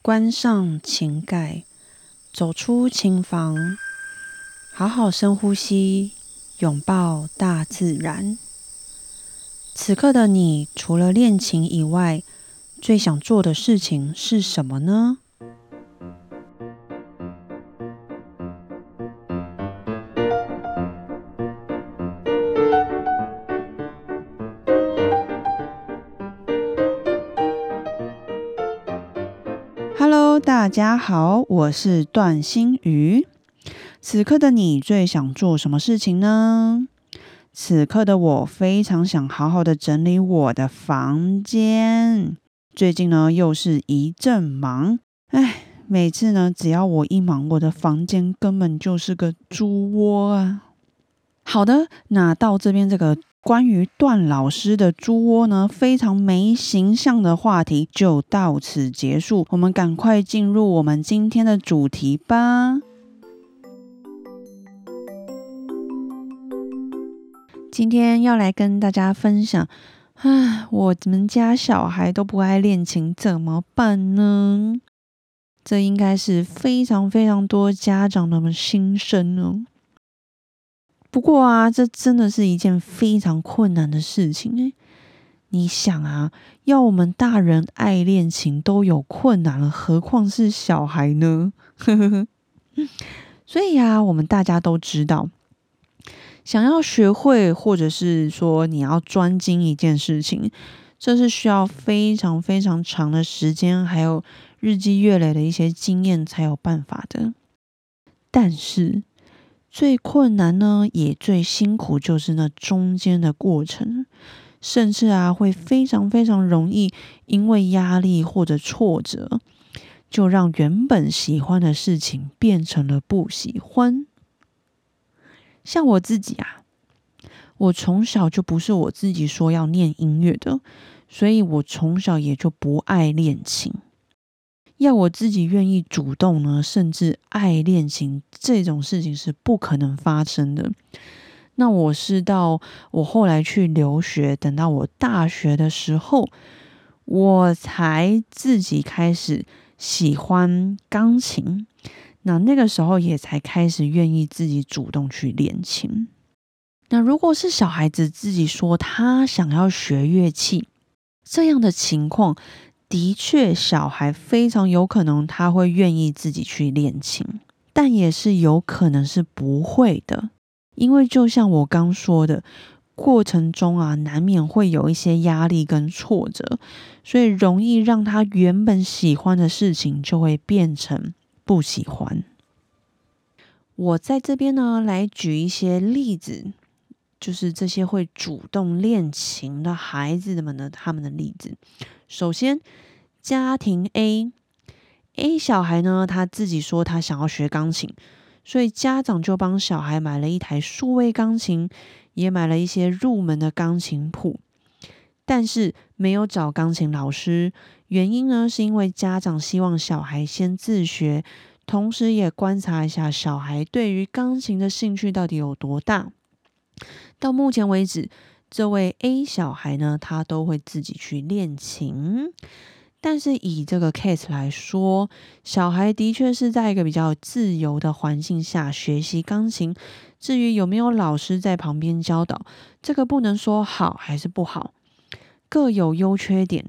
关上琴盖，走出琴房，好好深呼吸，拥抱大自然。此刻的你，除了练琴以外，最想做的事情是什么呢？大家好，我是段心瑜。此刻的你最想做什么事情呢？此刻的我非常想好好的整理我的房间。最近呢又是一阵忙，每次呢只要我一忙，我的房间根本就是个猪窝啊。好的，那到这边这个关于段老师的猪窝呢，非常没形象的话题就到此结束，我们赶快进入我们今天的主题吧。今天要来跟大家分享，我们家小孩都不爱练琴怎么办呢？这应该是非常非常多家长的心声哦。不过啊，这真的是一件非常困难的事情耶。你想啊，要我们大人爱练琴都有困难了，何况是小孩呢？所以啊，我们大家都知道，想要学会或者是说你要专精一件事情，这是需要非常非常长的时间，还有日积月累的一些经验才有办法的。但是最困难呢，也最辛苦，就是那中间的过程，甚至啊，会非常非常容易因为压力或者挫折，就让原本喜欢的事情变成了不喜欢。像我自己啊，我从小就不是我自己说要念音乐的，所以我从小也就不爱练琴。要我自己愿意主动呢，甚至爱练琴这种事情是不可能发生的。那我是到我后来去留学，等到我大学的时候，我才自己开始喜欢钢琴。那个时候也才开始愿意自己主动去练琴。那如果是小孩子自己说他想要学乐器，这样的情况的确，小孩非常有可能他会愿意自己去练琴，但也是有可能是不会的。因为就像我刚说的，过程中啊，难免会有一些压力跟挫折，所以容易让他原本喜欢的事情就会变成不喜欢。我在这边呢，来举一些例子，就是这些会主动练琴的孩子们呢，他们的例子。首先，家庭 A 小孩呢，他自己说他想要学钢琴，所以家长就帮小孩买了一台数位钢琴，也买了一些入门的钢琴谱，但是没有找钢琴老师。原因呢，是因为家长希望小孩先自学，同时也观察一下小孩对于钢琴的兴趣到底有多大。到目前为止，这位 A 小孩呢，他都会自己去练琴。但是以这个 case 来说，小孩的确是在一个比较自由的环境下学习钢琴，至于有没有老师在旁边教导，这个不能说好还是不好，各有优缺点。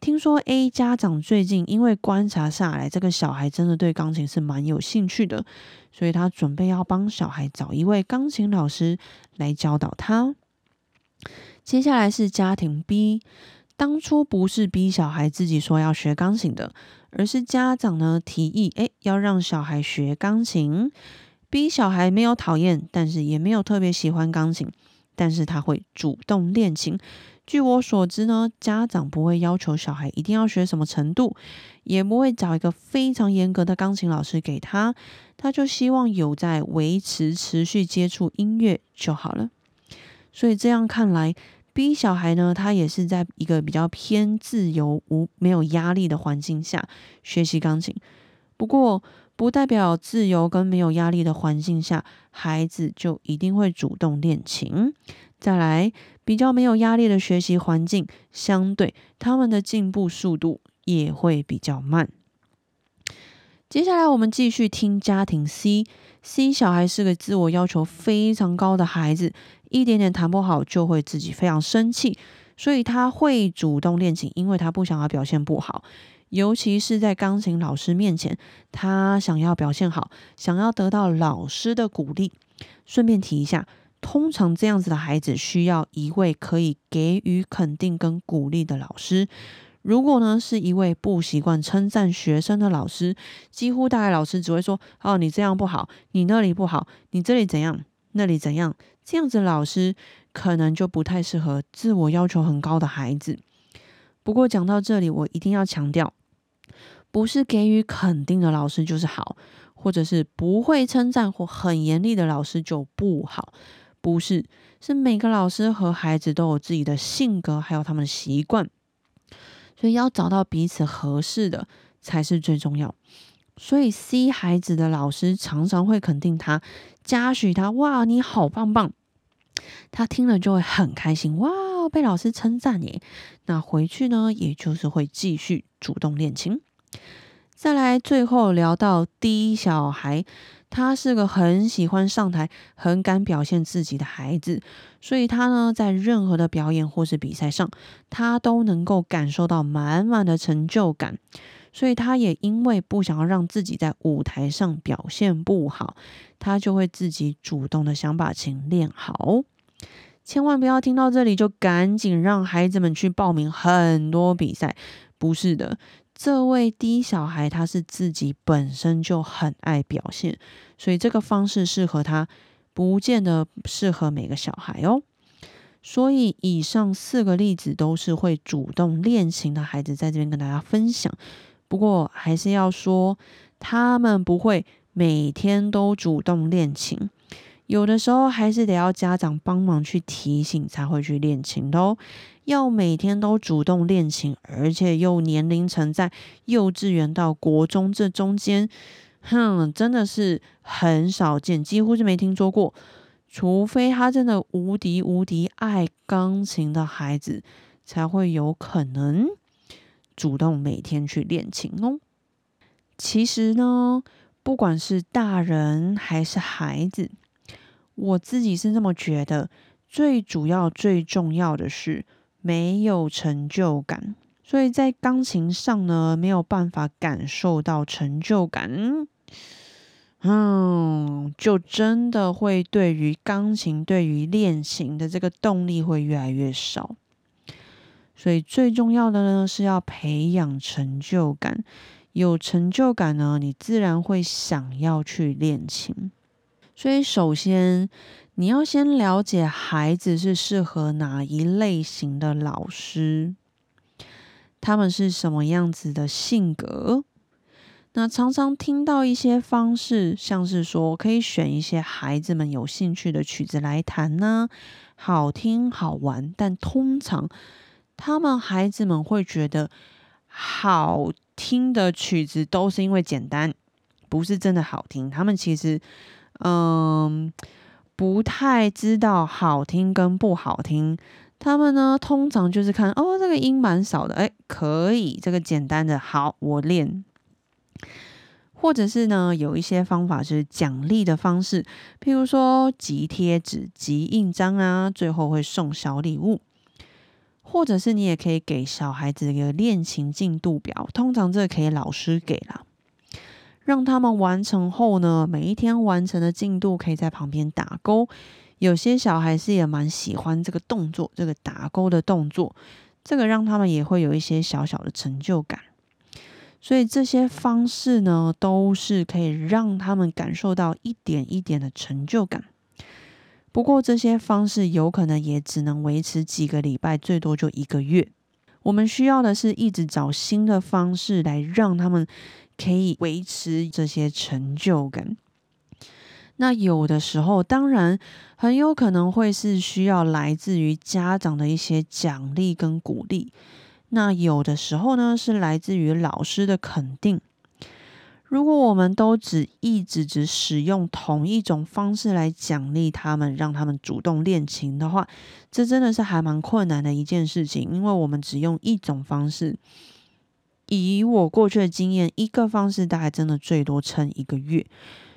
听说 A 家长最近因为观察下来，这个小孩真的对钢琴是蛮有兴趣的，所以他准备要帮小孩找一位钢琴老师来教导他。接下来是家庭 B， 当初不是 B 小孩自己说要学钢琴的，而是家长呢提议要让小孩学钢琴。B 小孩没有讨厌，但是也没有特别喜欢钢琴，但是他会主动练琴。据我所知呢，家长不会要求小孩一定要学什么程度，也不会找一个非常严格的钢琴老师给他，他就希望有在维持持续接触音乐就好了。所以这样看来， B 小孩呢，他也是在一个比较偏自由没有压力的环境下学习钢琴。不过不代表自由跟没有压力的环境下，孩子就一定会主动练琴。再来，比较没有压力的学习环境，相对他们的进步速度也会比较慢。接下来我们继续听家庭 C 小孩是个自我要求非常高的孩子，一点点弹不好就会自己非常生气，所以他会主动练琴，因为他不想要表现不好，尤其是在钢琴老师面前，他想要表现好，想要得到老师的鼓励。顺便提一下，通常这样子的孩子需要一位可以给予肯定跟鼓励的老师。如果呢是一位不习惯称赞学生的老师，几乎大概老师只会说哦，你这样不好，你那里不好，你这里怎样那里怎样，这样子老师可能就不太适合自我要求很高的孩子。不过讲到这里我一定要强调，不是给予肯定的老师就是好，或者是不会称赞或很严厉的老师就不好，不是，是每个老师和孩子都有自己的性格还有他们的习惯，所以要找到彼此合适的才是最重要。所以 C 孩子的老师常常会肯定他，嘉许他，哇你好棒棒，他听了就会很开心，哇被老师称赞耶，那回去呢也就是会继续主动练琴。再来最后聊到 D 小孩，他是个很喜欢上台很敢表现自己的孩子，所以他呢在任何的表演或是比赛上他都能够感受到满满的成就感，所以他也因为不想要让自己在舞台上表现不好，他就会自己主动的想把琴练好。千万不要听到这里就赶紧让孩子们去报名很多比赛，不是的，这位 D 小孩他是自己本身就很爱表现，所以这个方式适合他，不见得适合每个小孩哦。所以以上4个例子都是会主动练琴的孩子，在这边跟大家分享。不过还是要说，他们不会每天都主动练琴，有的时候还是得要家长帮忙去提醒才会去练琴的哦。要每天都主动练琴，而且又年龄层在幼稚园到国中这中间，真的是很少见，几乎是没听说过，除非他真的无敌爱钢琴的孩子，才会有可能主动每天去练琴哦。其实呢，不管是大人还是孩子，我自己是这么觉得，最主要最重要的是没有成就感，所以在钢琴上呢没有办法感受到成就感，就真的会对于钢琴对于练琴的这个动力会越来越少。所以最重要的呢是要培养成就感，有成就感呢你自然会想要去练琴。所以首先你要先了解孩子是适合哪一类型的老师，他们是什么样子的性格。那常常听到一些方式，像是说可以选一些孩子们有兴趣的曲子来弹呢，好听好玩，但通常他们孩子们会觉得好听的曲子都是因为简单，不是真的好听。他们其实不太知道好听跟不好听，他们呢通常就是看哦这个音蛮少的，可以，这个简单的好我练。或者是呢有一些方法是奖励的方式，譬如说集贴纸集印章啊，最后会送小礼物。或者是你也可以给小孩子一个练琴进度表，通常这个可以老师给啦，让他们完成后呢，每一天完成的进度可以在旁边打勾。有些小孩是也蛮喜欢这个动作，这个打勾的动作，这个让他们也会有一些小小的成就感。所以这些方式呢，都是可以让他们感受到一点一点的成就感。不过这些方式有可能也只能维持几个礼拜，最多就1个月。我们需要的是一直找新的方式来让他们可以维持这些成就感。那有的时候当然很有可能会是需要来自于家长的一些奖励跟鼓励，那有的时候呢是来自于老师的肯定。如果我们都只使用同一种方式来奖励他们，让他们主动练琴的话，这真的是还蛮困难的一件事情，因为我们只用一种方式，以我过去的经验，一个方式大概真的最多撑1个月，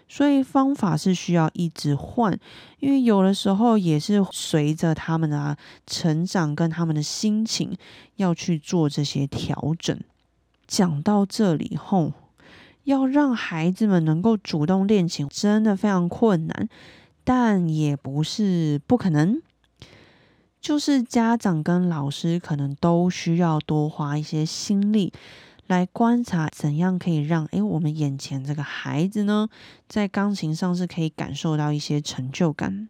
所以方法是需要一直换，因为有的时候也是随着他们的成长跟他们的心情要去做这些调整。讲到这里后，要让孩子们能够主动练琴真的非常困难，但也不是不可能，就是家长跟老师可能都需要多花一些心力来观察怎样可以让我们眼前这个孩子呢在钢琴上是可以感受到一些成就感。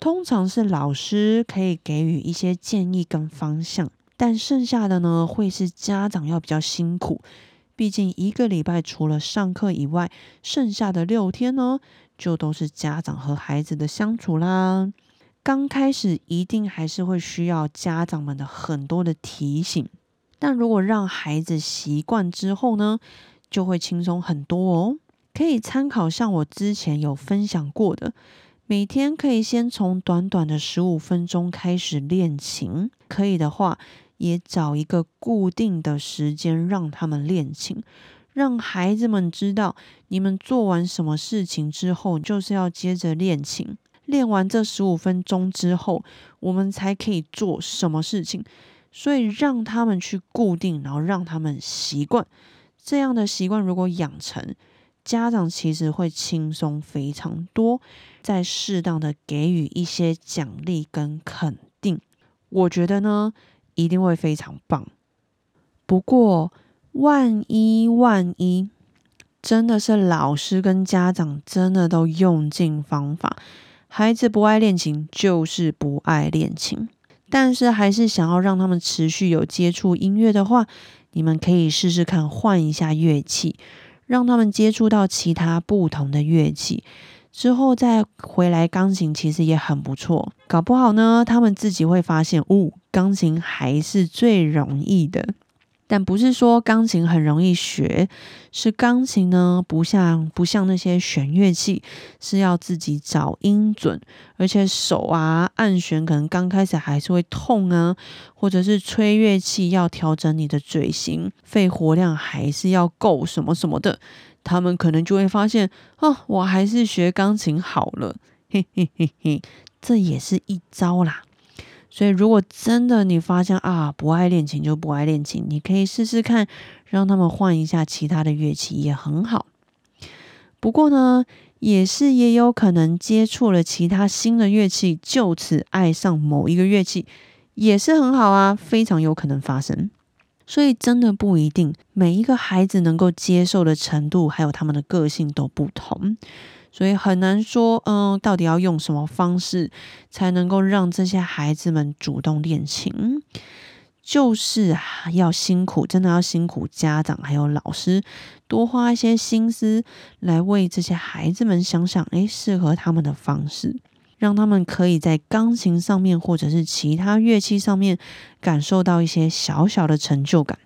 通常是老师可以给予一些建议跟方向，但剩下的呢会是家长要比较辛苦，毕竟1个礼拜除了上课以外，剩下的6天呢就都是家长和孩子的相处啦。刚开始一定还是会需要家长们的很多的提醒，但如果让孩子习惯之后呢，就会轻松很多哦。可以参考像我之前有分享过的，每天可以先从短短的15分钟开始练琴，可以的话也找一个固定的时间让他们练琴，让孩子们知道你们做完什么事情之后就是要接着练琴，练完这15分钟之后我们才可以做什么事情，所以让他们去固定，然后让他们习惯。这样的习惯如果养成，家长其实会轻松非常多，再适当的给予一些奖励跟肯定，我觉得呢一定会非常棒。不过万一真的是老师跟家长真的都用尽方法，孩子不爱练琴就是不爱练琴，但是还是想要让他们持续有接触音乐的话，你们可以试试看换一下乐器，让他们接触到其他不同的乐器，之后再回来钢琴其实也很不错。搞不好呢他们自己会发现钢琴还是最容易的。但不是说钢琴很容易学，是钢琴呢不像那些弦乐器是要自己找音准，而且手按弦可能刚开始还是会痛或者是吹乐器要调整你的嘴型，肺活量还是要够什么的，他们可能就会发现我还是学钢琴好了，嘿，这也是一招啦。所以如果真的你发现不爱练琴就不爱练琴，你可以试试看让他们换一下其他的乐器也很好。不过呢也有可能接触了其他新的乐器，就此爱上某一个乐器也是很好非常有可能发生。所以真的不一定每一个孩子能够接受的程度还有他们的个性都不同，所以很难说到底要用什么方式才能够让这些孩子们主动练琴，就是要辛苦，真的要辛苦家长还有老师多花一些心思来为这些孩子们想适合他们的方式，让他们可以在钢琴上面或者是其他乐器上面感受到一些小小的成就感。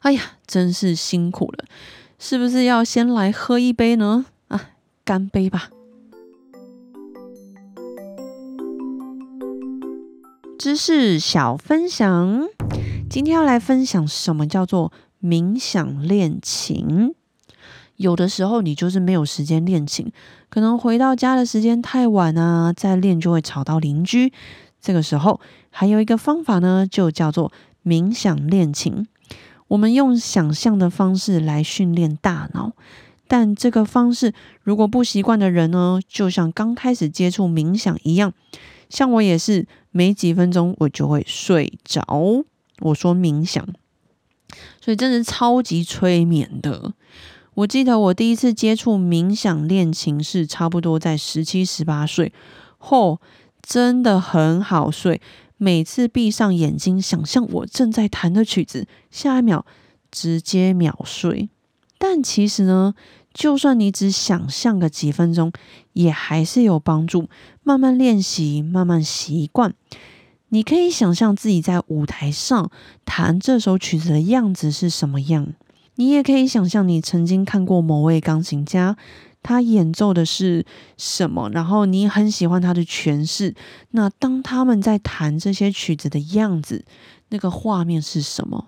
哎呀，真是辛苦了，是不是要先来喝一杯呢？干杯吧！知识小分享，今天要来分享什么叫做冥想练琴。有的时候你就是没有时间练琴，可能回到家的时间太晚再练就会吵到邻居。这个时候还有一个方法呢，就叫做冥想练琴。我们用想象的方式来训练大脑。但这个方式如果不习惯的人呢，就像刚开始接触冥想一样，像我也是没几分钟我就会睡着，我说冥想，所以真是超级催眠的。我记得我第一次接触冥想练琴是差不多在17、18岁后，真的很好睡，每次闭上眼睛想象我正在弹的曲子，下一秒直接秒睡。但其实呢，就算你只想象个几分钟，也还是有帮助。慢慢练习，慢慢习惯。你可以想象自己在舞台上弹这首曲子的样子是什么样。你也可以想象你曾经看过某位钢琴家，他演奏的是什么，然后你很喜欢他的诠释。那当他们在弹这些曲子的样子，那个画面是什么？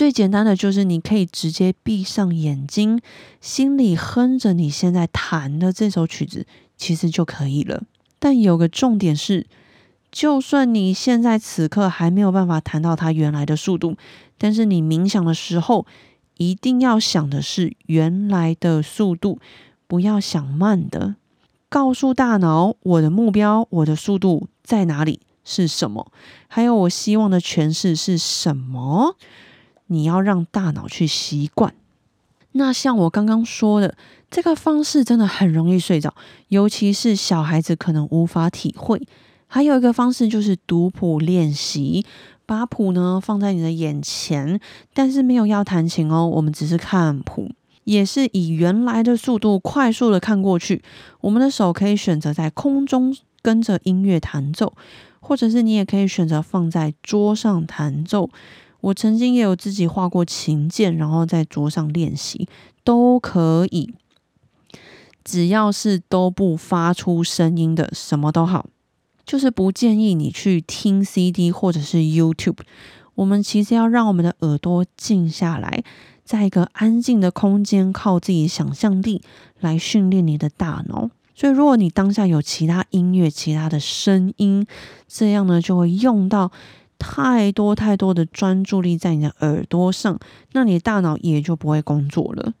最简单的就是你可以直接闭上眼睛，心里哼着你现在弹的这首曲子，其实就可以了。但有个重点是，就算你现在此刻还没有办法弹到它原来的速度，但是你冥想的时候一定要想的是原来的速度，不要想慢的。告诉大脑我的目标，我的速度在哪里，是什么，还有我希望的诠释是什么，你要让大脑去习惯。那像我刚刚说的，这个方式真的很容易睡着，尤其是小孩子可能无法体会。还有一个方式就是读谱练习，把谱呢放在你的眼前，但是没有要弹琴哦，我们只是看谱，也是以原来的速度快速的看过去。我们的手可以选择在空中跟着音乐弹奏，或者是你也可以选择放在桌上弹奏。我曾经也有自己画过琴键，然后在桌上练习，都可以，只要是都不发出声音的，什么都好。就是不建议你去听 CD 或者是 YouTube， 我们其实要让我们的耳朵静下来，在一个安静的空间，靠自己想象力来训练你的大脑。所以如果你当下有其他音乐、其他的声音，这样呢就会用到太多太多的专注力在你的耳朵上，那你的大脑也就不会工作了。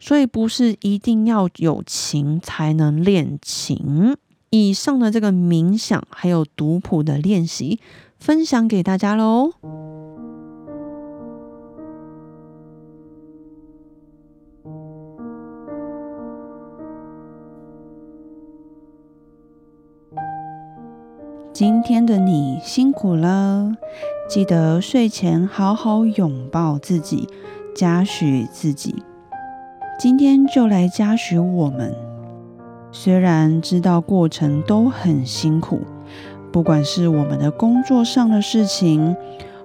所以不是一定要有琴才能练琴。以上的这个冥想还有读谱的练习分享给大家咯。今天的你辛苦了，记得睡前好好拥抱自己，嘉许自己。今天就来嘉许我们，虽然知道过程都很辛苦，不管是我们的工作上的事情，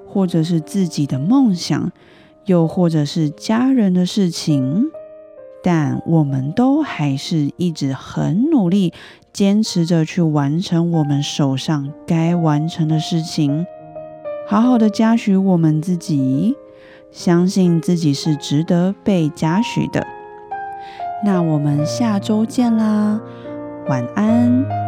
或者是自己的梦想，又或者是家人的事情，但我们都还是一直很努力，坚持着去完成我们手上该完成的事情。好好的嘉许我们自己，相信自己是值得被嘉许的。那我们下周见啦，晚安。